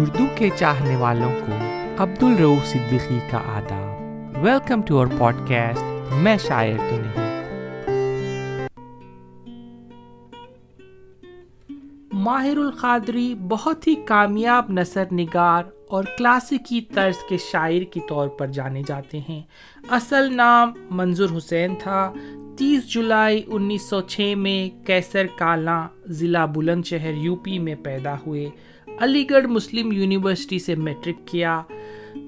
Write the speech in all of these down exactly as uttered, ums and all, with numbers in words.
اردو کے چاہنے والوں کو عبد الرؤوف صدیقی کا آداب. Welcome to our podcast میں شاعر تو نہیں. ماہر القادری بہت ہی کامیاب نثر نگار اور کلاسیکی طرز کے شاعر کے طور پر جانے جاتے ہیں. اصل نام منظور حسین تھا. تیس جولائی انیس سو چھ میں کیسر کالاں ضلع بلند شہر یو پی میں پیدا ہوئے. علی گڑھ مسلم یونیورسٹی سے میٹرک کیا.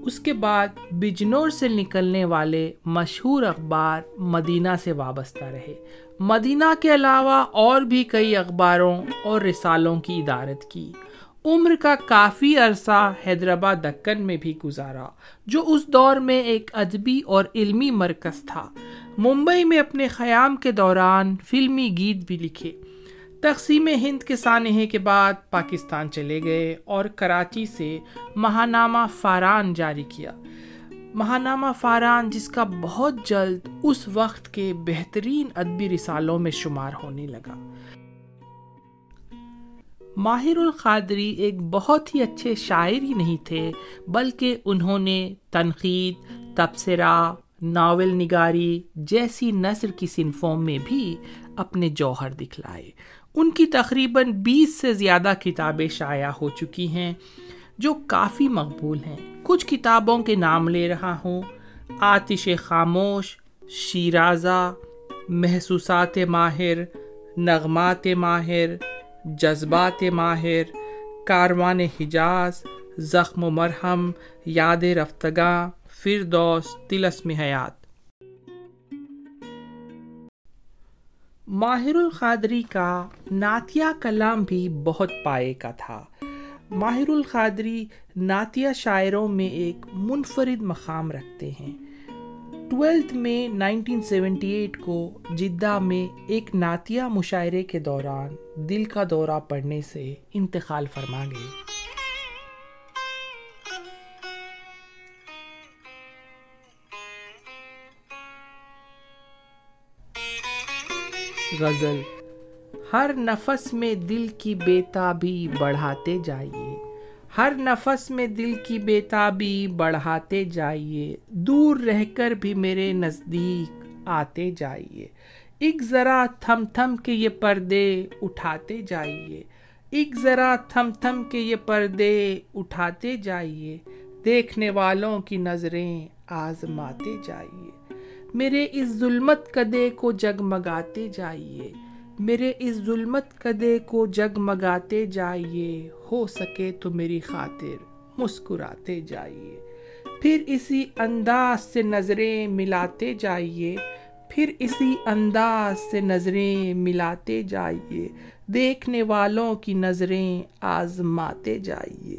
اس کے بعد بجنور سے نکلنے والے مشہور اخبار مدینہ سے وابستہ رہے. مدینہ کے علاوہ اور بھی کئی اخباروں اور رسالوں کی ادارت کی. عمر کا کافی عرصہ حیدرآباد دکن میں بھی گزارا جو اس دور میں ایک ادبی اور علمی مرکز تھا. ممبئی میں اپنے قیام کے دوران فلمی گیت بھی لکھے. تقسیم ہند کے سانحے کے بعد پاکستان چلے گئے اور کراچی سے ماہنامہ فاران جاری کیا. ماہنامہ فاران جس کا بہت جلد اس وقت کے بہترین ادبی رسالوں میں شمار ہونے لگا. ماہر القادری ایک بہت ہی اچھے شاعر ہی نہیں تھے بلکہ انہوں نے تنقید، تبصرہ، ناول نگاری جیسی نثر کی صنفوں میں بھی اپنے جوہر دکھلائے. ان کی تقریباً بیس سے زیادہ کتابیں شائع ہو چکی ہیں جو کافی مقبول ہیں. کچھ کتابوں کے نام لے رہا ہوں: آتش خاموش، شیرازہ، محسوسات ماہر، نغمات ماہر، جذبات ماہر، کاروان حجاز، زخم و مرحم، یاد رفتگاں، فردوس، تلسم، حیات. ماہر القادری کا نعتیہ کلام بھی بہت پائے کا تھا. ماہر القادری نعتیہ شاعروں میں ایک منفرد مقام رکھتے ہیں. ٹویلتھ میں انیس سو ستہتر کو جدہ میں ایک نعتیہ مشاعرے کے دوران دل کا دورہ پڑنے سے انتقال فرما گئے. غزل: ہر نفس میں دل کی بے تابی بڑھاتے جائیے، ہر نفس میں دل کی بے تابی بڑھاتے جائیے، دور رہ کر بھی میرے نزدیک آتے جائیے، ایک ذرا تھم تھم کے یہ پردے اٹھاتے جائیے، ایک ذرا تھم تھم کے یہ پردے اٹھاتے جائیے، دیکھنے والوں کی نظریں آزماتے جائیے، میرے اس ظلمت کدے کو جگمگاتے جائیے، میرے اس ظلمت کدے کو جگمگاتے جائیے، ہو سکے تو میری خاطر مسکراتے جائیے، پھر اسی انداز سے نظریں ملاتے جائیے، پھر اسی انداز سے نظریں ملاتے جائیے، دیکھنے والوں کی نظریں آزماتے جائیے،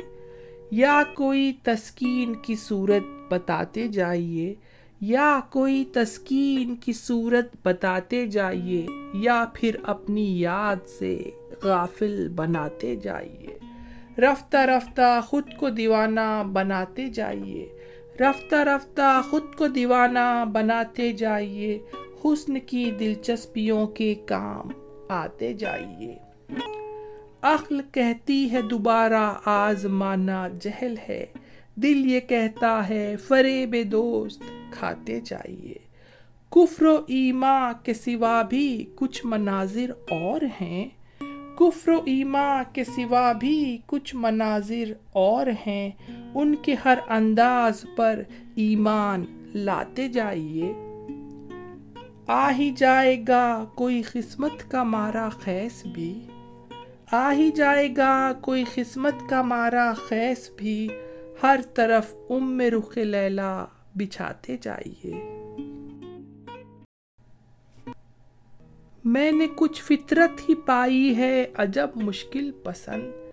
یا کوئی تسکین کی صورت بتاتے جائیے، یا کوئی تسکین کی صورت بتاتے جائیے، یا پھر اپنی یاد سے غافل بناتے جائیے، رفتہ رفتہ خود کو دیوانہ بناتے جائیے، رفتہ رفتہ خود کو دیوانہ بناتے جائیے، حسن کی دلچسپیوں کے کام آتے جائیے، عقل کہتی ہے دوبارہ آزمانا جہل ہے، دل یہ کہتا ہے فریب دوست کھاتے جائیے، کفر و ایمان کے سوا بھی کچھ مناظر اور ہیں، کفر و ایمان کے سوا بھی کچھ مناظر اور ہیں، ان کے ہر انداز پر ایمان لاتے جائیے، آ ہی جائے گا کوئی قسمت کا مارا خیس بھی، آ ہی جائے گا کوئی قسمت کا مارا خیس بھی، ہر طرف ام رخ لیلا بچھاتے جائیے. میں نے کچھ فطرت ہی پائی ہے عجب مشکل پسند،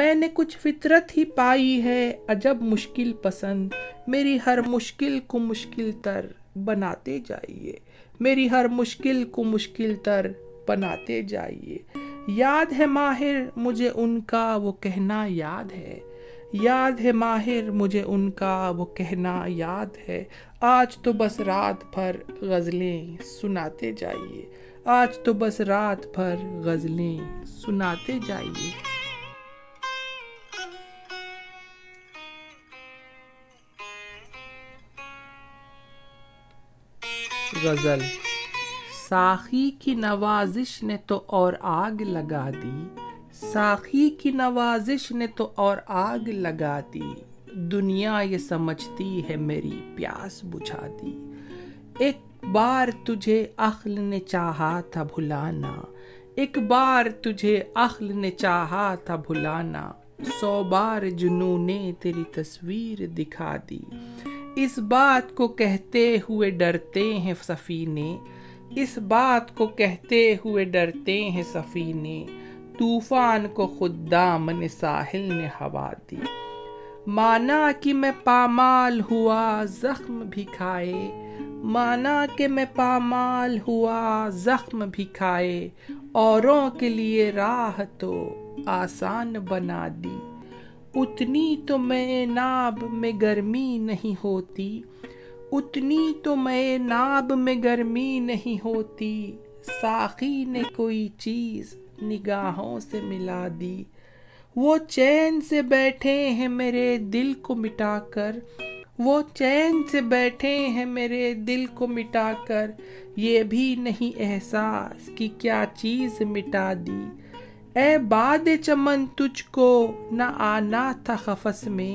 میں نے کچھ فطرت ہی پائی ہے عجب مشکل پسند، میری ہر مشکل کو مشکل تر بناتے جائیے، میری ہر مشکل کو مشکل تر بناتے جائیے، یاد ہے ماہر مجھے ان کا وہ کہنا یاد ہے، یاد ہے ماہر مجھے ان کا وہ کہنا یاد ہے، آج تو بس رات بھر غزلیں سناتے جائیے، آج تو بس رات بھر غزلیں سناتے جائیے. غزل. ساقی کی نوازش نے تو اور آگ لگا دی، ساقی کی نوازش نے تو اور آگ لگا دی، دنیا یہ سمجھتی ہے میری پیاس بجھا دی. ایک بار تجھے عقل نے چاہا تھا بھلانا، ایک بار تجھے عقل نے چاہا تھا بھلانا، سو بار جنوں نے تیری تصویر دکھا دی. اس بات کو کہتے ہوئے ڈرتے ہیں سفینے، اس بات کو کہتے ہوئے ڈرتے ہیں سفینے، طوفان کو خود دامن ساحل نے ہوا دی. مانا کہ میں پامال ہوا زخم بھی کھائے، مانا کہ میں پامال ہوا زخم بھی کھائے، اوروں کے لیے راہ تو آسان بنا دی. اتنی تو میں ناب میں گرمی نہیں ہوتی، اتنی تو میں ناب میں گرمی نہیں ہوتی، ساقی نے کوئی چیز نگاہوں سے ملا دی. وہ چین سے بیٹھے ہیں میرے دل کو مٹا کر، وہ چین سے بیٹھے ہیں میرے دل کو مٹا کر، یہ بھی نہیں احساس کہ کیا چیز مٹا دی. اے باد چمن تجھ کو نہ آنا تھا قفس میں،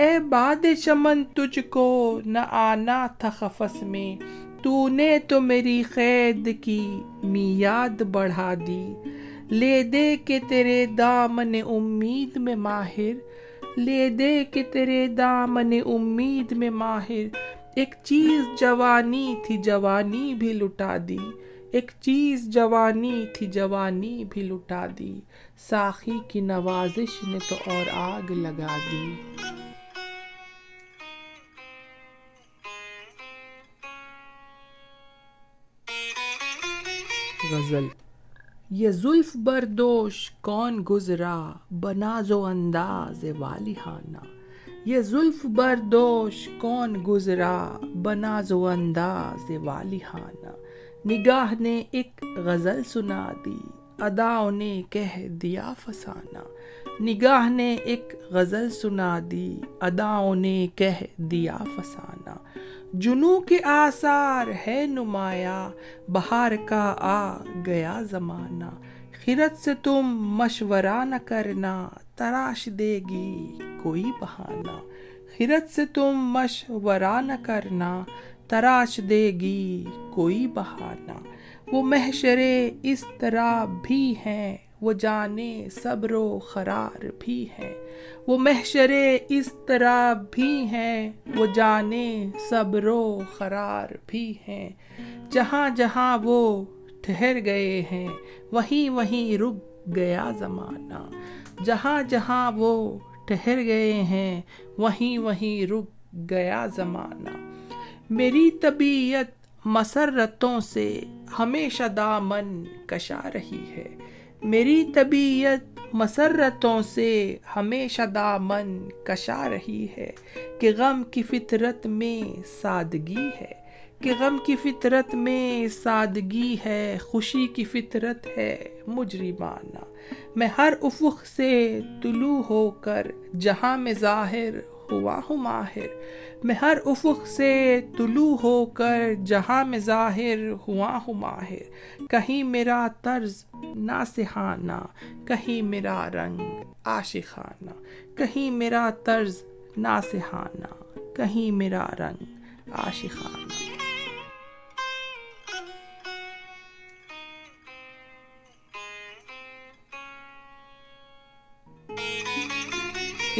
اے باد چمن تجھ کو نہ آنا تھا قفس میں، تو نے تو میری قید کی میعاد بڑھا دی. لے دے کہ تیرے دامن امید میں ماہر، لے دے کہ تیرے دامن امید میں ماہر، ایک چیز جوانی تھی جوانی بھی لٹا دی، ایک چیز جوانی تھی جوانی بھی لٹا دی. ساقی کی نوازش نے تو اور آگ لگا دی. غزل. یہ زلف بردوش کون گزرا بناز و انداز والہانہ، یہ زلف بردوش کون گزرا بناز و انداز والہانہ، نگاہ نے ایک غزل سنا دی، اداؤں نے کہہ دیا فسانہ. نگاہ نے ایک غزل سنا دی، اداؤں نے کہہ دیا فسانہ. جنوں کے آثار ہے نمایاں، بہار کا آ گیا زمانہ، خرد سے تم مشورہ نہ کرنا، تراش دے گی کوئی بہانہ. خرد سے تم مشورہ نہ کرنا، تراش دے گی کوئی بہانہ. وہ محشرے اس طرح بھی ہیں، وہ جانے صبر و قرار بھی ہیں، وہ محشرے اس طرح بھی ہیں، وہ جانے صبر و قرار بھی ہیں. جہاں جہاں وہ ٹھہر گئے ہیں، وہیں وہیں رک گیا زمانہ. جہاں جہاں وہ ٹھہر گئے ہیں، وہیں وہیں رک گیا زمانہ. میری طبیعت مسرتوں سے ہمیشہ دامن کشا رہی ہے، میری طبیعت مسرتوں سے ہمیشہ دامن کشا رہی ہے، کہ غم کی فطرت میں سادگی ہے، کہ غم کی فطرت میں سادگی ہے، خوشی کی فطرت ہے مجرمانہ. میں ہر افق سے طلوع ہو کر جہاں میں ظاہر ہوا ہوں ماہر، میں ہر افق سے طلوع ہو کر جہاں میں ظاہر ہوا ہوں ماہر. کہیں میرا طرز ناسہانہ، کہیں میرا رنگ عاشقانہ، کہیں میرا طرز ناسہانہ، کہیں میرا رنگ عاشقانہ.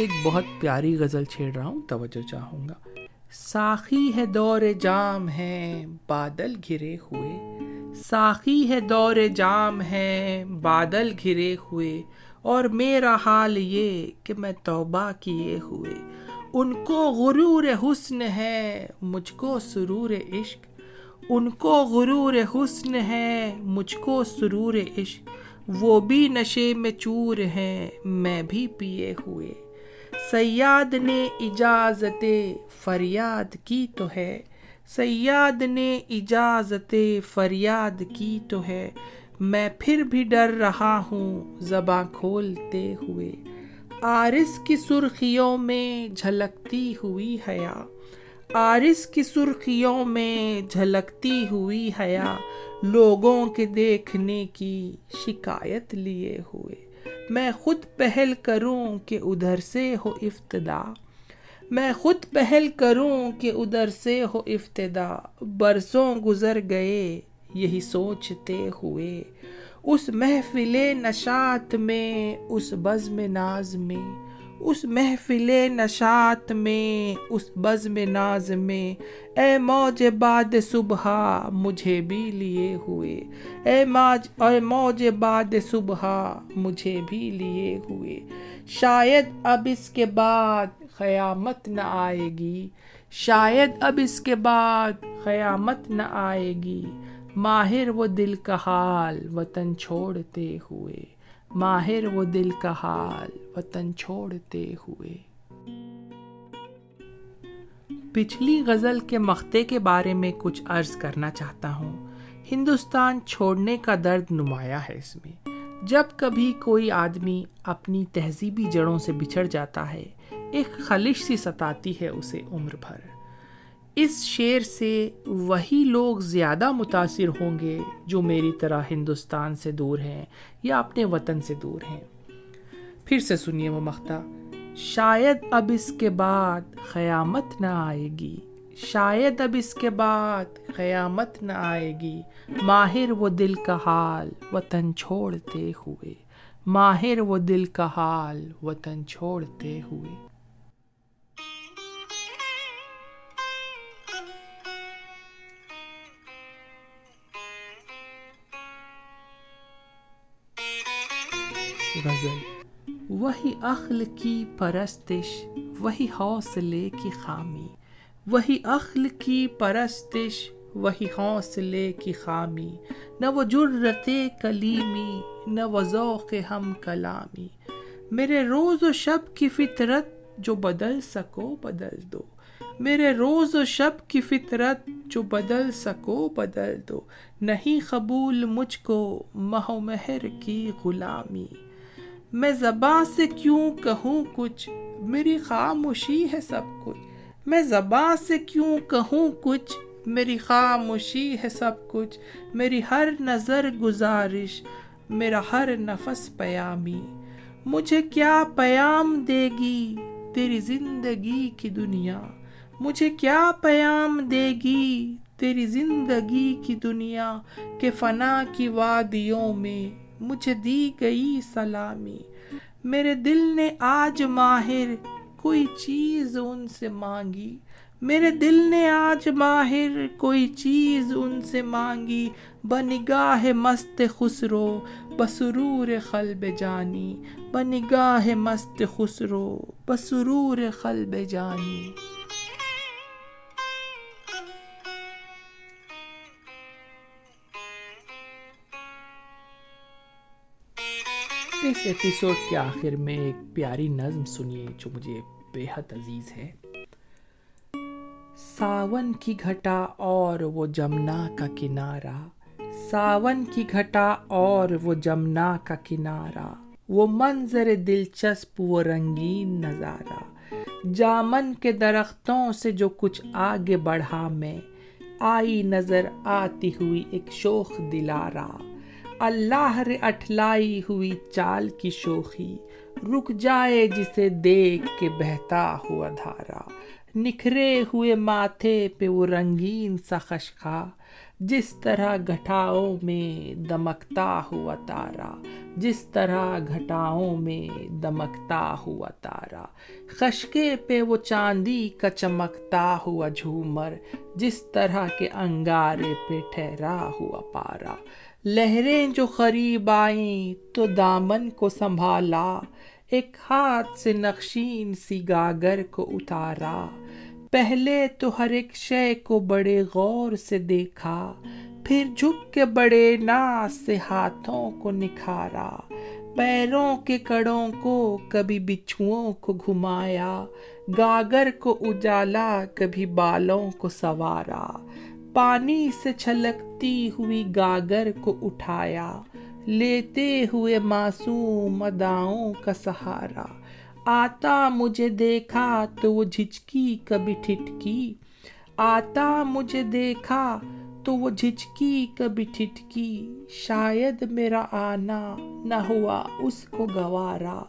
ایک بہت پیاری غزل چھیڑ رہا ہوں، توجہ چاہوں گا. ساقی ہے دور جام ہے بادل گھرے ہوئے، ساقی ہے دور جام ہے بادل گھرے ہوئے، اور میرا حال یہ کہ میں توبہ کیے ہوئے. ان کو غرور حسن ہے مجھ کو سرور عشق، ان کو غرور حسن ہے مجھ کو سرور عشق، وہ بھی نشے میں چور ہیں میں بھی پیے ہوئے. صیاد نے اجازت فریاد کی تو ہے، صیاد نے اجازت فریاد کی تو ہے، میں پھر بھی ڈر رہا ہوں زباں کھولتے ہوئے. عارض کی سرخیوں میں جھلکتی ہوئی حیا، عارض کی سرخیوں میں جھلکتی ہوئی حیا لوگوں کے دیکھنے کی شکایت لیے ہوئے. میں خود پہل کروں کہ ادھر سے ہو ابتدا، میں خود پہل کروں کہ ادھر سے ہو ابتدا. برسوں گزر گئے یہی سوچتے ہوئے، اس محفل نشاط میں، اس بزم ناز میں، اس محفل نشاط میں، اس بزم ناز میں. اے موج باد صبح مجھے بھی لیے ہوئے، اے ماج اے موج باد صبح مجھے بھی لیے ہوئے. شاید اب اس کے بعد قیامت نہ آئے گی، شاید اب اس کے بعد قیامت نہ آئے گی. ماہر وہ دل کا حال وطن چھوڑتے ہوئے، ماہر وہ دل کا حال وطن چھوڑتے ہوئے. پچھلی غزل کے مقطع کے بارے میں کچھ عرض کرنا چاہتا ہوں. ہندوستان چھوڑنے کا درد نمایاں ہے اس میں. جب کبھی کوئی آدمی اپنی تہذیبی جڑوں سے بچھڑ جاتا ہے، ایک خلش سی ستاتی ہے اسے عمر بھر. اس شعر سے وہی لوگ زیادہ متاثر ہوں گے جو میری طرح ہندوستان سے دور ہیں یا اپنے وطن سے دور ہیں. پھر سے سنیے وہ مقطع. شاید اب اس کے بعد قیامت نہ آئے گی، شاید اب اس کے بعد قیامت نہ آئے گی. ماہر وہ دل کا حال وطن چھوڑتے ہوئے، ماہر وہ دل کا حال وطن چھوڑتے ہوئے. غزل. وہی عقل کی پرستش، وہی حوصلے کی خامی، وہی عقل کی پرستش، وہی حوصلے کی خامی. نہ وہ جرت کلیمی، نہ وہ ذوق ہم کلامی. میرے روز و شب کی فطرت جو بدل سکو بدل دو، میرے روز و شب کی فطرت جو بدل سکو بدل دو. نہیں قبول مجھ کو مہ و مہر کی غلامی. میں زباں سے کیوں کہوں کچھ، میری خاموشی ہے سب کچھ. میں زباں سے کیوں کہوں کچھ، میری خاموشی ہے سب کچھ. میری ہر نظر گزارش، میرا ہر نفس پیامی. مجھے کیا پیام دے گی تیری زندگی کی دنیا، مجھے کیا پیام دے گی تیری زندگی کی دنیا. کہ فنا کی وادیوں میں مجھے دی گئی سلامی. میرے دل نے آج ماہر کوئی چیز ان سے مانگی، میرے دل نے آج ماہر کوئی چیز ان سے مانگی. بنگاہ مست خسرو بسرور قلب جانی، بنگاہ مست خسرو بسرور قلب جانی. اس ایپیسوڈ کے آخر میں ایک پیاری نظم سنیے جو مجھے بے حد عزیز ہے. ساون کی گھٹا اور وہ جمنا کا کنارا، ساون کی گھٹا اور وہ جمنا کا کنارا. وہ منظر دلچسپ وہ رنگین نظارہ، جامن کے درختوں سے جو کچھ آگے بڑھا میں، آئی نظر آتی ہوئی ایک شوخ دلارا. اللہ رے اٹھلائی ہوئی چال کی شوخی، رک جائے جسے دیکھ کے بہتا ہوا دھارا. نکھرے ہوئے ماتھے پہ وہ رنگین سا خشخا، جس طرح گھٹاؤں میں دمکتا ہوا تارا، جس طرح گھٹاؤں میں دمکتا ہوا تارا. خشکے پہ وہ چاندی کا چمکتا ہوا جھومر، جس طرح کے انگارے پہ ٹھہرا ہوا پارا. لہریں جو قریب آئیں تو دامن کو سنبھالا، ایک ہاتھ سے نقشین سی گاگر کو اتارا. پہلے تو ہر ایک شے کو بڑے غور سے دیکھا، پھر جھک کے بڑے ناز سے ہاتھوں کو نکھارا. پیروں کے کڑوں کو کبھی بچھوؤں کو گھمایا، گاگر کو اجالا کبھی بالوں کو سوارا. پانی سے چھلکتی ہوئی گاگر کو اٹھایا، لیتے ہوئے معصوم اداؤں کا سہارا. آتا مجھے دیکھا تو وہ جھجکی کبھی ٹھٹکی، آتا مجھے دیکھا تو وہ جھجکی کبھی ٹھٹکی، شاید میرا آنا نہ ہوا اس کو گوارا،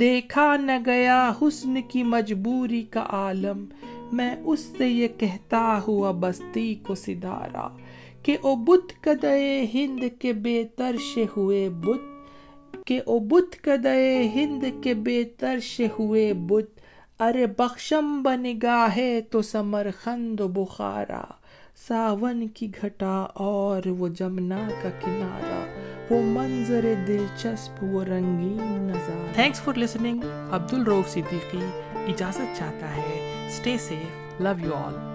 دیکھا نہ گیا حسن کی مجبوری کا عالم، میں اس سے یہ کہتا ہوا بستی کو سدھارا کہ او بت کدے ہند کے بے ترشے ہوئے بت، کہ او بت کدے ہند کے بے ترشے ہوئے بت، ارے بخشم بنگاہے تو سمرخند و بخارا، ساون کی گھٹا اور وہ جمنا کا کنارا، وہ منظر دلچسپ وہ رنگین نظارہ۔ Thanks for listening. عبد الرؤوف صدیقی اجازت چاہتا ہے۔ Stay safe, love you all.